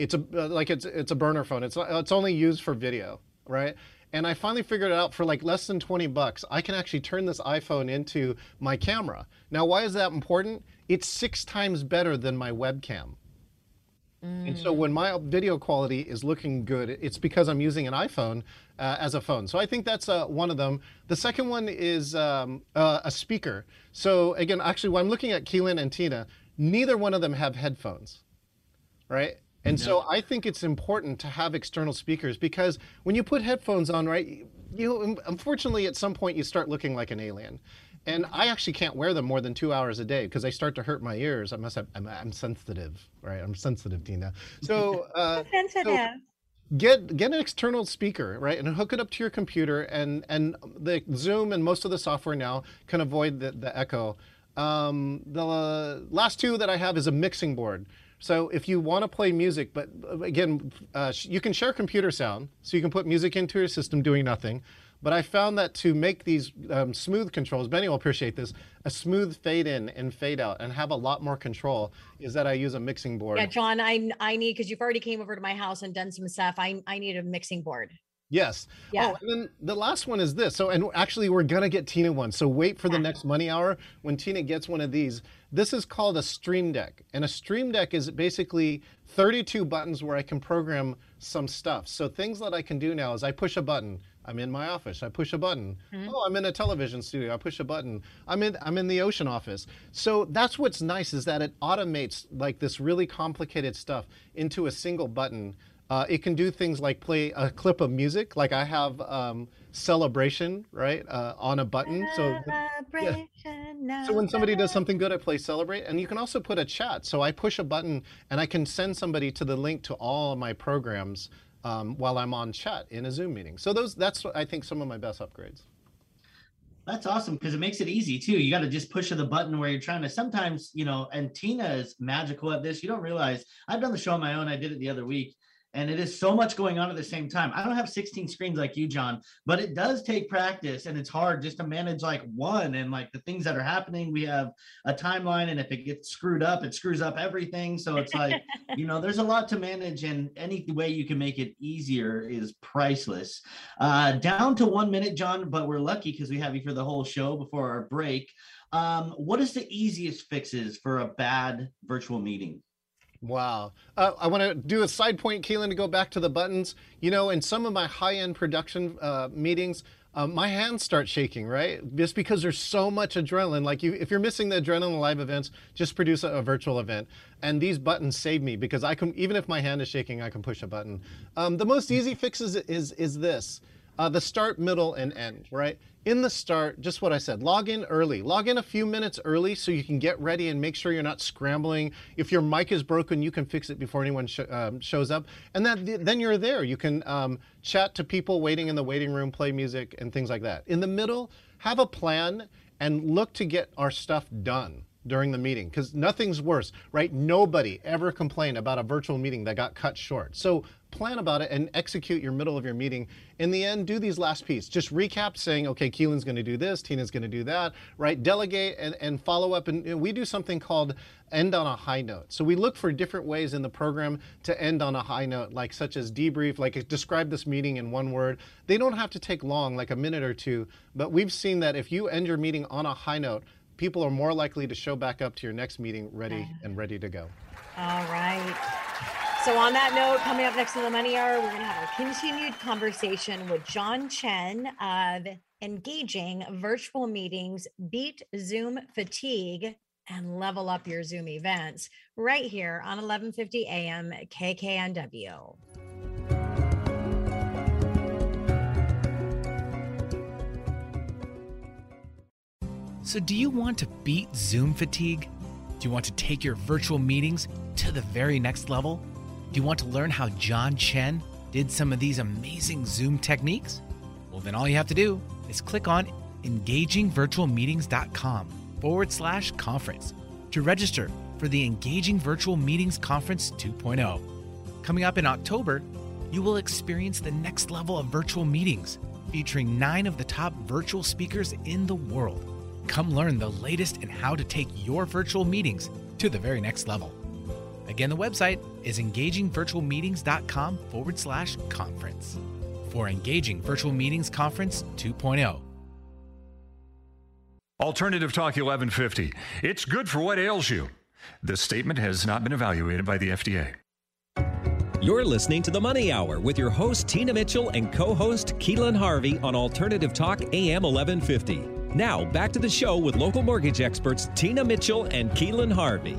it's a burner phone. It's only used for video, right? And I finally figured it out for like less than $20. I can actually turn this iPhone into my camera. Now, why is that important? It's 6 times better than my webcam. And so when my video quality is looking good, it's because I'm using an iPhone as a phone. So I think that's one of them. The second one is a speaker. So again, actually, when I'm looking at Keelan and Tina, neither one of them have headphones, right? And so I think it's important to have external speakers because when you put headphones on, right, unfortunately, at some point you start looking like an alien. And I actually can't wear them more than 2 hours a day because they start to hurt my ears. I'm sensitive, right? I'm sensitive, Tina. So, so get an external speaker, right? And hook it up to your computer and the Zoom and most of the software now can avoid the echo. The last two that I have is a mixing board. So if you want to play music, but again, you can share computer sound, so you can put music into your system doing nothing. But I found that to make these smooth controls, Benny will appreciate this, a smooth fade in and fade out and have a lot more control is that I use a mixing board. Yeah, John, I need, because you've already came over to my house and done some stuff, I need a mixing board. Yes. Yeah. Oh, and then the last one is this. So, and actually we're going to get Tina one. So wait for the next Money Hour when Tina gets one of these. This is called a stream deck. And a stream deck is basically 32 buttons where I can program some stuff. So things that I can do now is I push a button. I'm in my office. I push a button. Oh, I'm in a television studio. I push a button. I'm in the ocean office. So that's what's nice is that it automates like this really complicated stuff into a single button. It can do things like play a clip of music, like I have celebration, right, on a button. So, yeah. So when somebody does something good, I play celebrate. And you can also put a chat. So I push a button and I can send somebody to the link to all of my programs while I'm on chat in a Zoom meeting. So that's, I think, some of my best upgrades. That's awesome because it makes it easy too. You got to just push the button where you're trying to sometimes, you know, and Tina is magical at this. You don't realize, I've done the show on my own. I did it the other week. And it is so much going on at the same time. I don't have 16 screens like you, John, but it does take practice and it's hard just to manage like one and like the things that are happening. We have a timeline and if it gets screwed up, it screws up everything. So it's like, you know, there's a lot to manage and any way you can make it easier is priceless. Down to 1 minute, John, but we're lucky because we have you for the whole show before our break. What is the easiest fixes for a bad virtual meeting? Wow. I want to do a side point, Keelan, to go back to the buttons. You know, in some of my high-end production meetings, my hands start shaking, right? Just because there's so much adrenaline. Like if you're missing the adrenaline live events, just produce a virtual event. And these buttons save me because I can, even if my hand is shaking, I can push a button. The most easy fix is this. The start, middle, and end, right? In the start, just what I said, log in early. Log in a few minutes early so you can get ready and make sure you're not scrambling. If your mic is broken, you can fix it before anyone shows up. And then you're there. You can chat to people waiting in the waiting room, play music, and things like that. In the middle, have a plan and look to get our stuff done during the meeting because nothing's worse, right? Nobody ever complained about a virtual meeting that got cut short. So plan about it and execute your middle of your meeting. In the end, do these last piece. Just recap saying, okay, Keelan's going to do this, Tina's going to do that, right? Delegate and follow up. And we do something called end on a high note. So we look for different ways in the program to end on a high note, like such as debrief, like describe this meeting in one word. They don't have to take long, like a minute or two, but we've seen that if you end your meeting on a high note, people are more likely to show back up to your next meeting ready to go. All right. So on that note, coming up next in the Money Hour, we're going to have a continued conversation with John Chen of Engaging Virtual Meetings, Beat Zoom Fatigue, and Level Up Your Zoom Events, right here on 1150 AM KKNW. So do you want to beat Zoom fatigue? Do you want to take your virtual meetings to the very next level? Do you want to learn how John Chen did some of these amazing Zoom techniques? Well, then all you have to do is click on engagingvirtualmeetings.com/conference to register for the Engaging Virtual Meetings Conference 2.0. Coming up in October, you will experience the next level of virtual meetings, featuring 9 of the top virtual speakers in the world. Come learn the latest in how to take your virtual meetings to the very next level. Again, the website is engagingvirtualmeetings.com/conference for Engaging Virtual Meetings Conference 2.0. Alternative Talk 1150. It's good for what ails you. This statement has not been evaluated by the FDA. You're listening to The Money Hour with your host, Tina Mitchell, and co-host Keelan Harvey on Alternative Talk AM 1150. Now, back to the show with local mortgage experts Tina Mitchell and Keelan Harvey.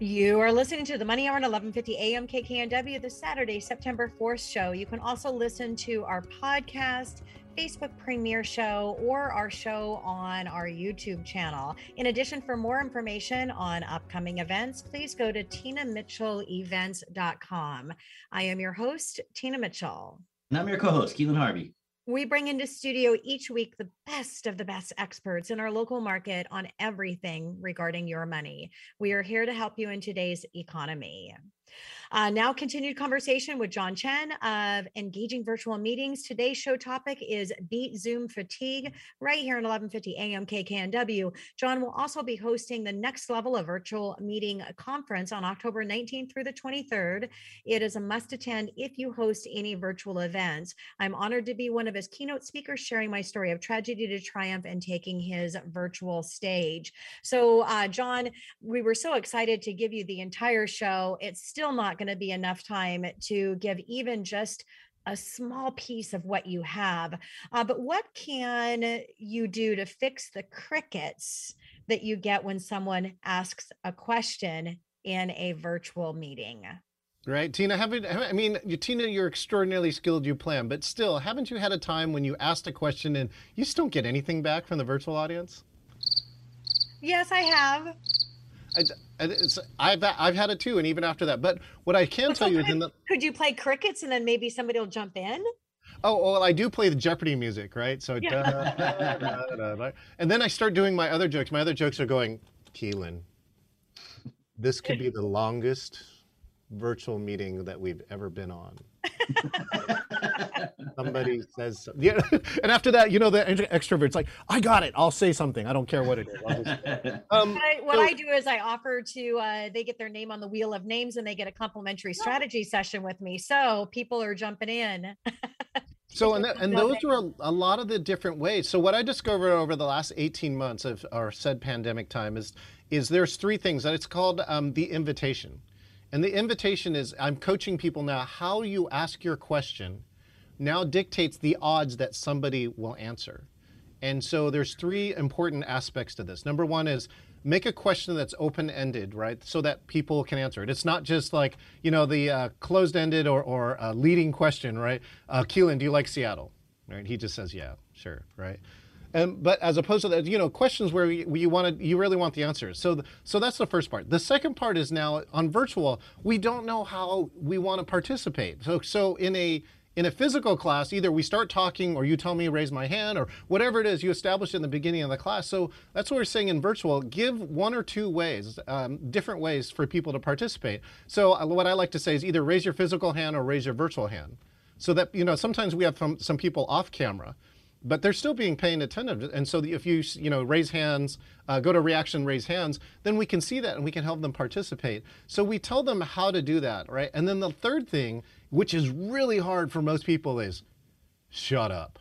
You are listening to The Money Hour on 1150 AM KKNW, the Saturday, September 4th show. You can also listen to our podcast, Facebook premiere show, or our show on our YouTube channel. In addition, for more information on upcoming events, please go to tinamitchellevents.com. I am your host, Tina Mitchell. And I'm your co-host, Keelan Harvey. We bring into studio each week the best of the best experts in our local market on everything regarding your money. We are here to help you in today's economy. Now continued conversation with John Chen of Engaging Virtual Meetings. Today's show topic is Beat Zoom Fatigue, right here at 1150 AM KKNW. John will also be hosting the Next Level of Virtual Meeting Conference on October 19th through the 23rd. It is a must attend if you host any virtual events. I'm honored to be one of as keynote speakers, sharing my story of tragedy to triumph and taking his virtual stage. So John, we were so excited to give you the entire show. It's still not going to be enough time to give even just a small piece of what you have. But what can you do to fix the crickets that you get when someone asks a question in a virtual meeting? Right, Tina, Tina, you're extraordinarily skilled, you plan, but still, haven't you had a time when you asked a question and you just don't get anything back from the virtual audience? Yes, I have. I've had it too, and even after that. But what I can tell you is... Could you play crickets and then maybe somebody will jump in? Oh, well, I do play the Jeopardy music, right? So, yeah. And then I start doing my other jokes. My other jokes are going, Keelan, this could be the longest virtual meeting that we've ever been on. Somebody says, yeah, and after that, you know, the extrovert's like, I got it, I'll say something, I don't care what it is. I do is I offer to they get their name on the wheel of names and they get a complimentary strategy session with me, so people are jumping in. So, and those were a lot of the different ways. So what I discovered over the last 18 months of our said pandemic time is there's three things, and it's called the invitation. And the invitation is, I'm coaching people now, how you ask your question now dictates the odds that somebody will answer. And so there's three important aspects to this. Number one is make a question that's open-ended, right? So that people can answer it. It's not just like, you know, the closed-ended or leading question, right? Keelan, do you like Seattle? Right? He just says, yeah, sure, right? But as opposed to that, you know, questions where you really want the answers. So that's the first part. The second part is now on virtual, we don't know how we want to participate. So in a physical class, either we start talking or you tell me raise my hand or whatever it is you establish in the beginning of the class. So that's what we're saying in virtual, give one or two ways, different ways for people to participate. So what I like to say is either raise your physical hand or raise your virtual hand. So that, you know, sometimes we have some people off camera, but they're still being paying attentive. And so if you raise hands, go to reaction, raise hands, then we can see that and we can help them participate. So we tell them how to do that, right? And then the third thing, which is really hard for most people, is shut up.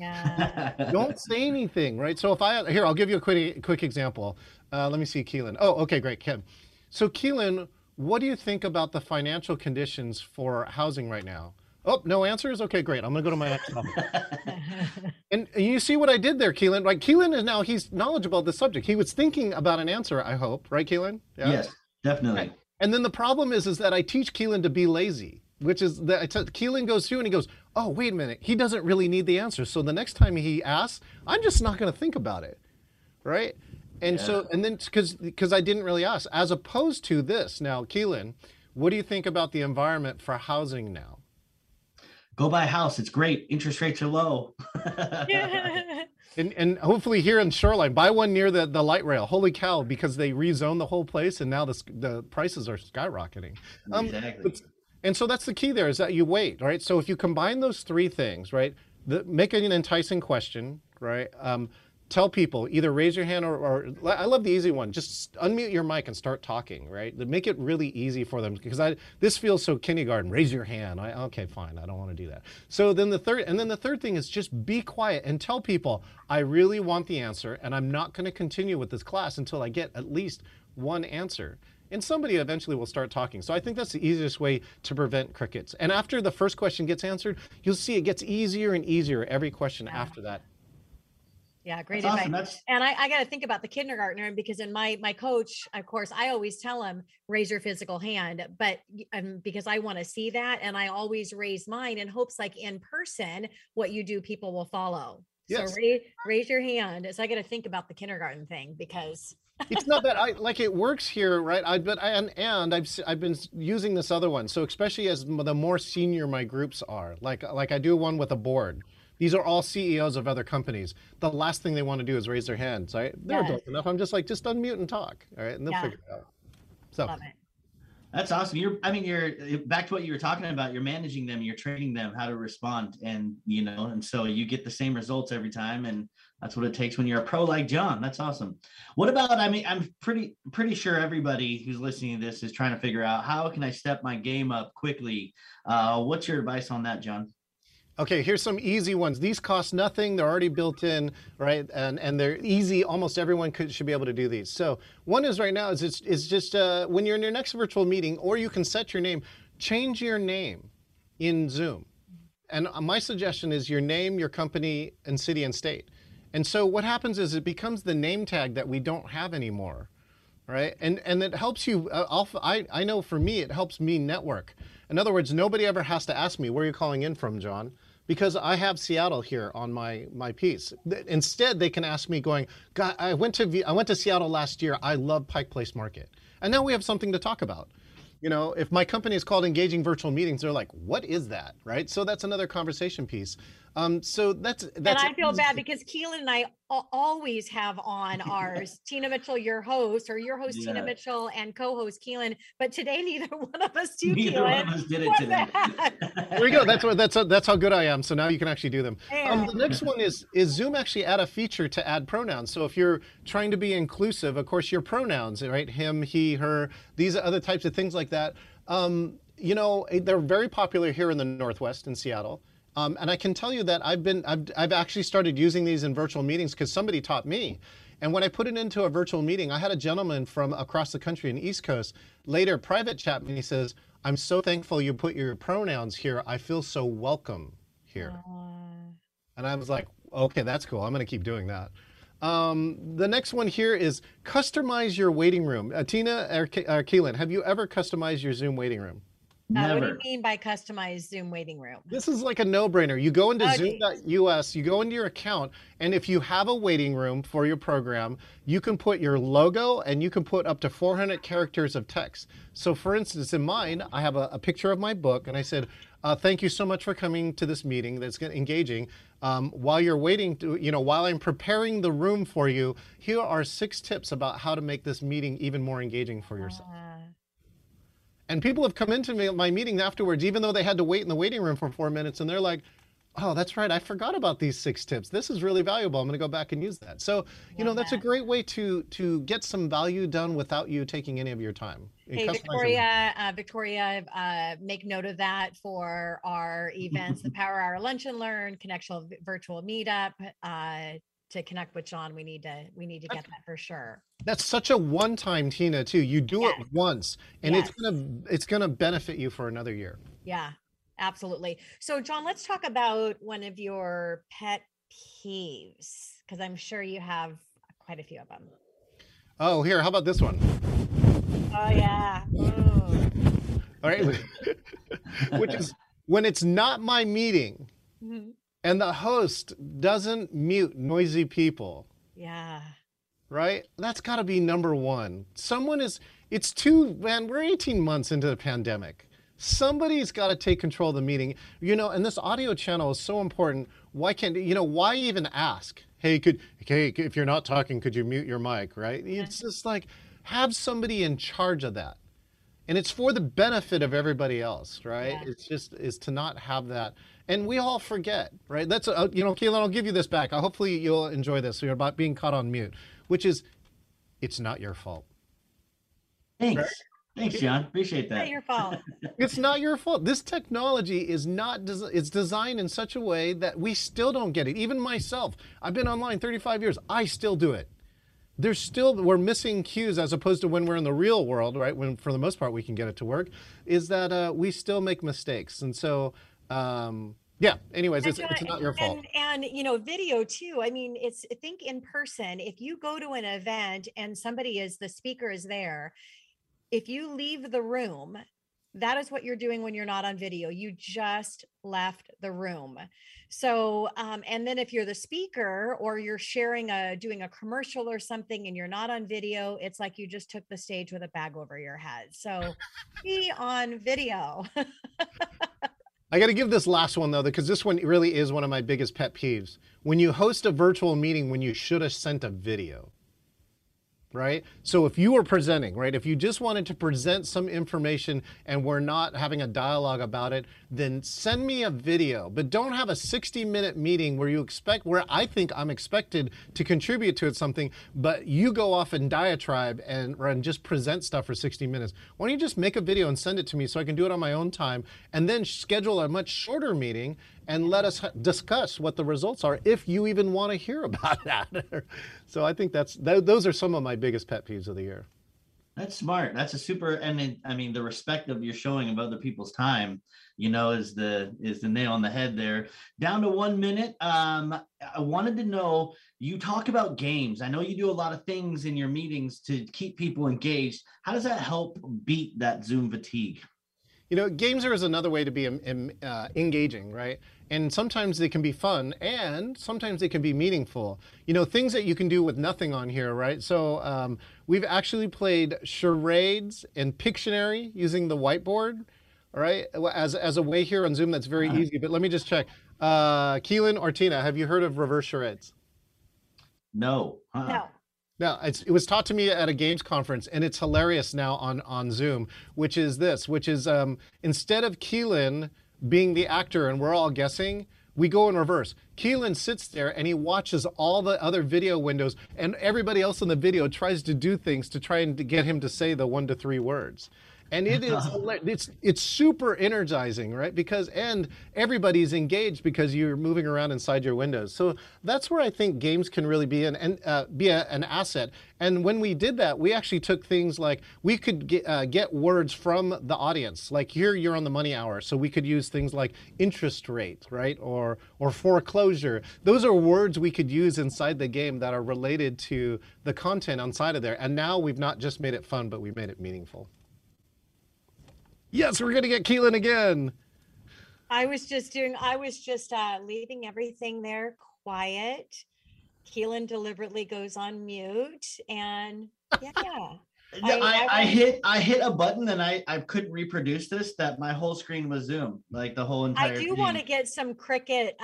Yeah. Don't say anything, right? So I'll give you a quick example. Let me see, Keelan. Oh, okay, great, Kim. So Keelan, what do you think about the financial conditions for housing right now? Oh, no answers? Okay, great. I'm going to go to my next topic. And you see what I did there, Keelan? Like, Keelan is now, he's knowledgeable of the subject. He was thinking about an answer, I hope. Right, Keelan? Yeah. Yes, definitely. Okay. And then the problem is that I teach Keelan to be lazy, which is that Keelan goes through and he goes, oh, wait a minute. He doesn't really need the answer. So the next time he asks, I'm just not going to think about it. Right? And because I didn't really ask. As opposed to this now, Keelan, what do you think about the environment for housing now? Go buy a house. It's great. Interest rates are low. Yeah. And hopefully here in Shoreline, buy one near the light rail. Holy cow, because they rezoned the whole place and now the prices are skyrocketing. Exactly. And so that's the key there, is that you wait, right? So if you combine those three things, right, make an enticing question, right? Tell people, either raise your hand or I love the easy one, just unmute your mic and start talking, right? Make it really easy for them, because this feels so kindergarten, raise your hand. Okay, fine, I don't want to do that. So then the third thing is just be quiet and tell people, I really want the answer and I'm not going to continue with this class until I get at least one answer. And somebody eventually will start talking. So I think that's the easiest way to prevent crickets. And after the first question gets answered, you'll see it gets easier and easier every question after that. Yeah, great advice. Awesome. And I got to think about the kindergartner, because in my coach, of course, I always tell him, raise your physical hand, but because I want to see that. And I always raise mine in hopes, like in person, what you do, people will follow. Yes. So raise your hand. So I got to think about the kindergarten thing because it's not that I like it works here, right? I've been using this other one. So especially as the more senior my groups are, like I do one with a board. These are all CEOs of other companies. The last thing they want to do is raise their hands. So they're adult enough. I'm just like, just unmute and talk, all right? And they'll figure it out. So love it. That's awesome. You're back to what you were talking about. You're managing them, you're training them how to respond, and so you get the same results every time. And that's what it takes when you're a pro like John. That's awesome. What about, I'm pretty sure everybody who's listening to this is trying to figure out how can I step my game up quickly? What's your advice on that, John? Okay, here's some easy ones. These cost nothing. They're already built in, right? And they're easy. Almost everyone should be able to do these. So one is right now is just when you're in your next virtual meeting, or you can set your name, change your name in Zoom. And my suggestion is your name, your company, and city and state. And so what happens is it becomes the name tag that we don't have anymore, right? And it helps you. I know for me, it helps me network. In other words, nobody ever has to ask me, where are you calling in from, John? Because I have Seattle here on my piece. Instead, they can ask me going, God, I went to Seattle last year. I love Pike Place Market. And now we have something to talk about. You know, if my company is called Engaging Virtual Meetings, they're like, what is that, right? So that's another conversation piece. So that's. And I feel bad because Keelan and I always have on ours, Tina Mitchell, your host, or your host, Tina Mitchell, and co-host Keelan. But today, neither one of us do, Keelan. Neither one of us did it today. There we go. That's how good I am. So now you can actually do them. The next one is Zoom actually add a feature to add pronouns. So if you're trying to be inclusive, of course, your pronouns, right? Him, he, her, these are other types of things like that. They're very popular here in the Northwest in Seattle. And I can tell you that I've actually started using these in virtual meetings because somebody taught me. And when I put it into a virtual meeting, I had a gentleman from across the country in the East Coast later private chat me, and he says, I'm so thankful you put your pronouns here. I feel so welcome here. And I was like, okay, that's cool. I'm going to keep doing that. The next one here is customize your waiting room. Tina or Keelan, have you ever customized your Zoom waiting room? What do you mean by customized Zoom waiting room? This is like a no-brainer. You go into zoom.us, you go into your account, and if you have a waiting room for your program, you can put your logo and you can put up to 400 characters of text. So for instance, in mine, I have a picture of my book, and I said, thank you so much for coming to this meeting that's engaging. While you're waiting, while I'm preparing the room for you, here are 6 tips about how to make this meeting even more engaging for yourself. And people have come into my meeting afterwards, even though they had to wait in the waiting room for 4 minutes, and they're like, oh, that's right, I forgot about these 6 tips. This is really valuable. I'm going to go back and use that. So, that's a great way to get some value done without you taking any of your time. Hey, Victoria, make note of that for our events, the Power Hour Lunch and Learn, Connectional Virtual Meetup. To connect with John, we need to get that for sure. That's such a one-time, Tina, too. You do it once, and it's gonna benefit you for another year. Yeah, absolutely. So, John, let's talk about one of your pet peeves, because I'm sure you have quite a few of them. Oh, here, how about this one? Oh yeah. Ooh. All right, which is when it's not my meeting. Mm-hmm. And the host doesn't mute noisy people. Yeah. Right? That's got to be number one. We're 18 months into the pandemic. Somebody's got to take control of the meeting. And this audio channel is so important. Why even ask? Hey, if you're not talking, could you mute your mic, right? Yeah. It's just like, have somebody in charge of that. And it's for the benefit of everybody else, right? Yeah. It's to not have that. And we all forget, right? That's, Keelan, I'll give you this back. Hopefully you'll enjoy this. So you're about being caught on mute, which is, it's not your fault. Thanks. Right? Thanks, John. Appreciate that. It's not your fault. It's not your fault. This technology is not, it's designed in such a way that we still don't get it. Even myself, I've been online 35 years. I still do it. We're missing cues as opposed to when we're in the real world, right? When for the most part we can get it to work, is that we still make mistakes. And so, anyways, it's not your fault. And video too. I mean, think in person, if you go to an event and the speaker is there, if you leave the room, That is what you're doing when you're not on video. You just left the room. So, and then if you're the speaker or you're sharing doing a commercial or something and you're not on video, it's like you just took the stage with a bag over your head. So be on video. I got to give this last one though, because this one really is one of my biggest pet peeves. When you host a virtual meeting, when you should have sent a video. Right? So if you were presenting, right, if you just wanted to present some information and we're not having a dialogue about it, then send me a video, but don't have a 60-minute meeting where I think I'm expected to contribute to it something, but you go off and diatribe and just present stuff for 60 minutes. Why don't you just make a video and send it to me so I can do it on my own time, and then schedule a much shorter meeting and let us discuss what the results are, if you even want to hear about that. So I think those are some of my biggest pet peeves of the year. That's smart. That's a super. I mean, the respect of your showing of other people's time, you know, is the nail on the head there. Down to 1 minute. I wanted to know, you talk about games. I know you do a lot of things in your meetings to keep people engaged. How does that help beat that Zoom fatigue? You know, games are another way to be engaging, right? And sometimes they can be fun, and sometimes they can be meaningful. You know, things that you can do with nothing on here, right? So we've actually played charades and Pictionary using the whiteboard, all right, as a way here on Zoom. That's very easy, but let me just check. Keelan or Tina, have you heard of reverse charades? No. No. No, it was taught to me at a games conference, and it's hilarious now on Zoom, which is instead of Keelan being the actor and we're all guessing, we go in reverse. Keelan sits there and he watches all the other video windows, and everybody else in the video tries to do things to try and get him to say the 1 to 3 words. And it is it's super energizing, right? Because everybody's engaged because you're moving around inside your windows. So that's where I think games can really be an asset. And when we did that, we actually took things like we could get words from the audience. Like here, you're on the Money Hour, so we could use things like interest rate, right, or foreclosure. Those are words we could use inside the game that are related to the content inside of there. And now we've not just made it fun, but we've made it meaningful. Yes, we're going to get Keelan again. I was just leaving everything there quiet. Keelan deliberately goes on mute, and yeah. I hit a button and I couldn't reproduce this, that my whole screen was Zoom, like the whole entire thing. I do want to get some cricket,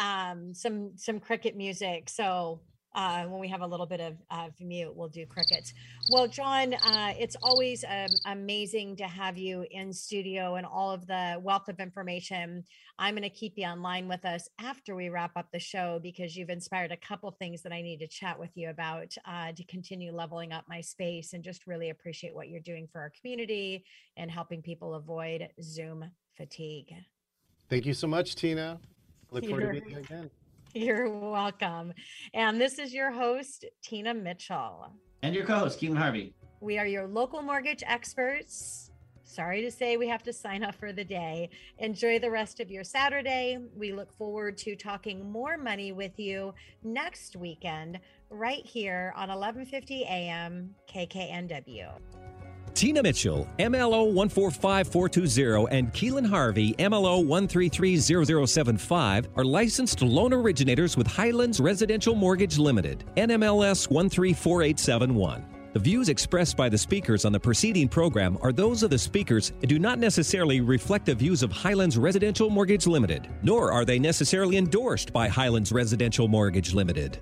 some cricket music. So when we have a little bit of mute, we'll do crickets. Well, John, it's always amazing to have you in studio and all of the wealth of information. I'm going to keep you online with us after we wrap up the show, because you've inspired a couple things that I need to chat with you about to continue leveling up my space, and just really appreciate what you're doing for our community and helping people avoid Zoom fatigue. Thank you so much, Tina. Look forward to meeting you again. You're welcome. And this is your host, Tina Mitchell. And your co-host, Keelan Harvey. We are your local mortgage experts. Sorry to say we have to sign off for the day. Enjoy the rest of your Saturday. We look forward to talking more money with you next weekend, right here on 1150 AM KKNW. Tina Mitchell, MLO 145420, and Keelan Harvey, MLO 1330075, are licensed loan originators with Highlands Residential Mortgage Limited, NMLS 134871. The views expressed by the speakers on the preceding program are those of the speakers and do not necessarily reflect the views of Highlands Residential Mortgage Limited, nor are they necessarily endorsed by Highlands Residential Mortgage Limited.